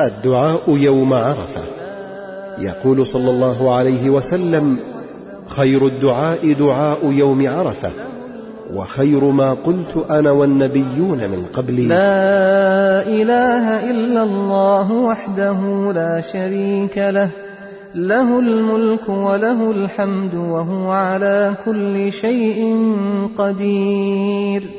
الدعاء يوم عرفة. يقول صلى الله عليه وسلم: خير الدعاء دعاء يوم عرفة وخير ما قلت أنا والنبيون من قبلي. لا إله إلا الله وحده لا شريك له، له الملك وله الحمد وهو على كل شيء قدير.